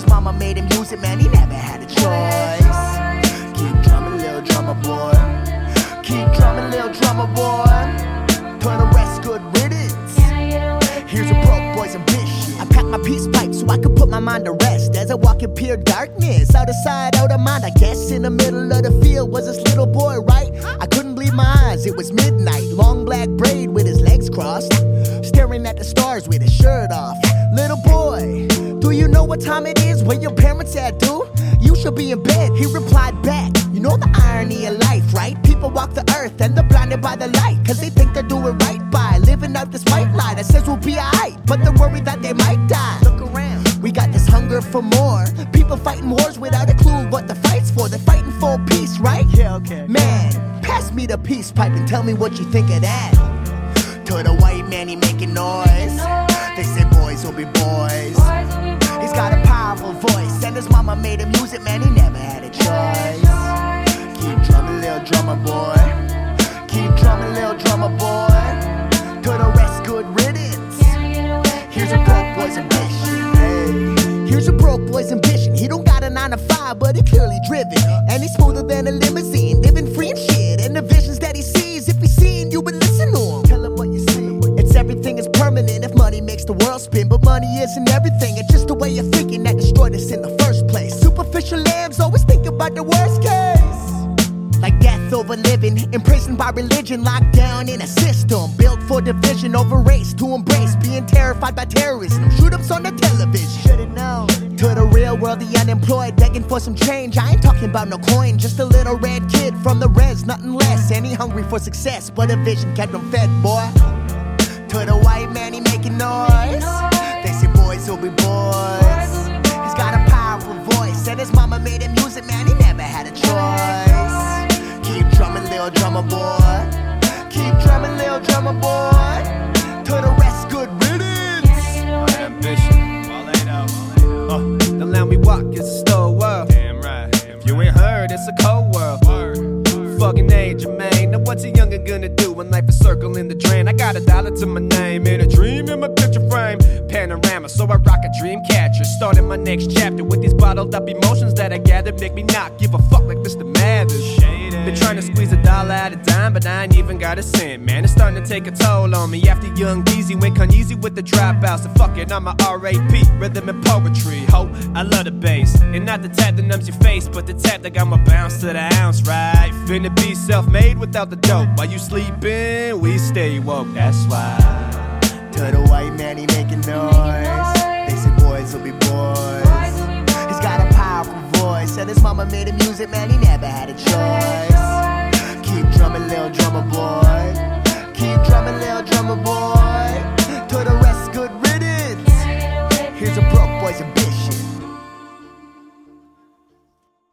His mama made him use it, man, he never had a choice. Keep drumming, little drummer boy. Keep drumming, little drummer boy. Put a rest good riddance. Here's a broke boys and bitch. I packed my peace pipe so I could put my mind to rest as I walk in pure darkness. Out of sight, out of mind, I guess in the middle of the field was this little boy, right? I couldn't believe my eyes, it was midnight. Long black braid with his legs crossed, staring at the stars with his shirt off. Little boy, do you know what time it is? Where your parents at, dude? You should be in bed. He replied back, you know the irony of life, right? People walk the earth and they're blinded by the light, cause they think they're doing right by living out this white lie that says we'll be alright, but they're worried that they might die. Look around, we got this hunger for more. People fighting wars without a clue what the fight's for. They're fighting for peace, right? Yeah, okay. Man, pass me the peace pipe and tell me what you think of that. To the white man, he making noise. They said boys will be boys. He's got a powerful voice, and his mama made him use it, man, he never had a choice. Keep drumming, little drummer boy. Keep drumming, little drummer boy. To the rest, good riddance. Here's a broke boy's ambition. Hey. Here's a broke boy's ambition. He don't got a 9 to 5, but he clearly driven, and he's smoother than a limousine, living free and shit. And the visions that he sees, if he's seen, you would listen to him. Everything is permanent if money makes the world spin, but money isn't everything. It's just the way you're thinking that destroyed us in the first place. Superficial lambs always think about the worst case, like death over living, imprisoned by religion, locked down in a system built for division over race, to embrace being terrified by terrorism, shoot-ups on the television. Should've known. To the real world, the unemployed begging for some change. I ain't talking about no coin, just a little red kid from the res, nothing less. And he hungry for success, but a vision kept him fed, boy. To the white man, he making noise. They say boys will be boys. He's got a powerful voice, and his mama made him use it, man, he never had a choice. Keep drumming, little drummer boy. Keep drumming, little drummer boy. To the rest, good riddance. My ambition, well laid out. Don't let me walk, it's a slow world. Damn right. If you ain't heard, it's a cold world. Fucking A, Jermaine. Now what's a youngin' gonna do when life is circling the drain? I got $1 to my name and a dream in my picture frame. Panorama, so I rock a dream catcher. Starting my next chapter with these bottled up emotions that I gathered. Make me not give a fuck like Mr. Mathers. Shady. Been trying to squeeze $1 out of dime, but I ain't even got a cent. Man, it's starting to take a toll on me. After Young Deezy went Kanye with the dropouts. So fuck it, I'm a R.A.P. Rhythm and poetry, ho, I love the bass. And not the tap that numbs your face, but the tap that got my bounce to the ounce, right? Finna be self-made without the dope. While you sleeping, we stay woke. That's why. To the white man, he making noise. They say boys will be boys. He's got a powerful voice, and his mama made him use it, man, he never had a choice. Keep drumming, little drummer boy.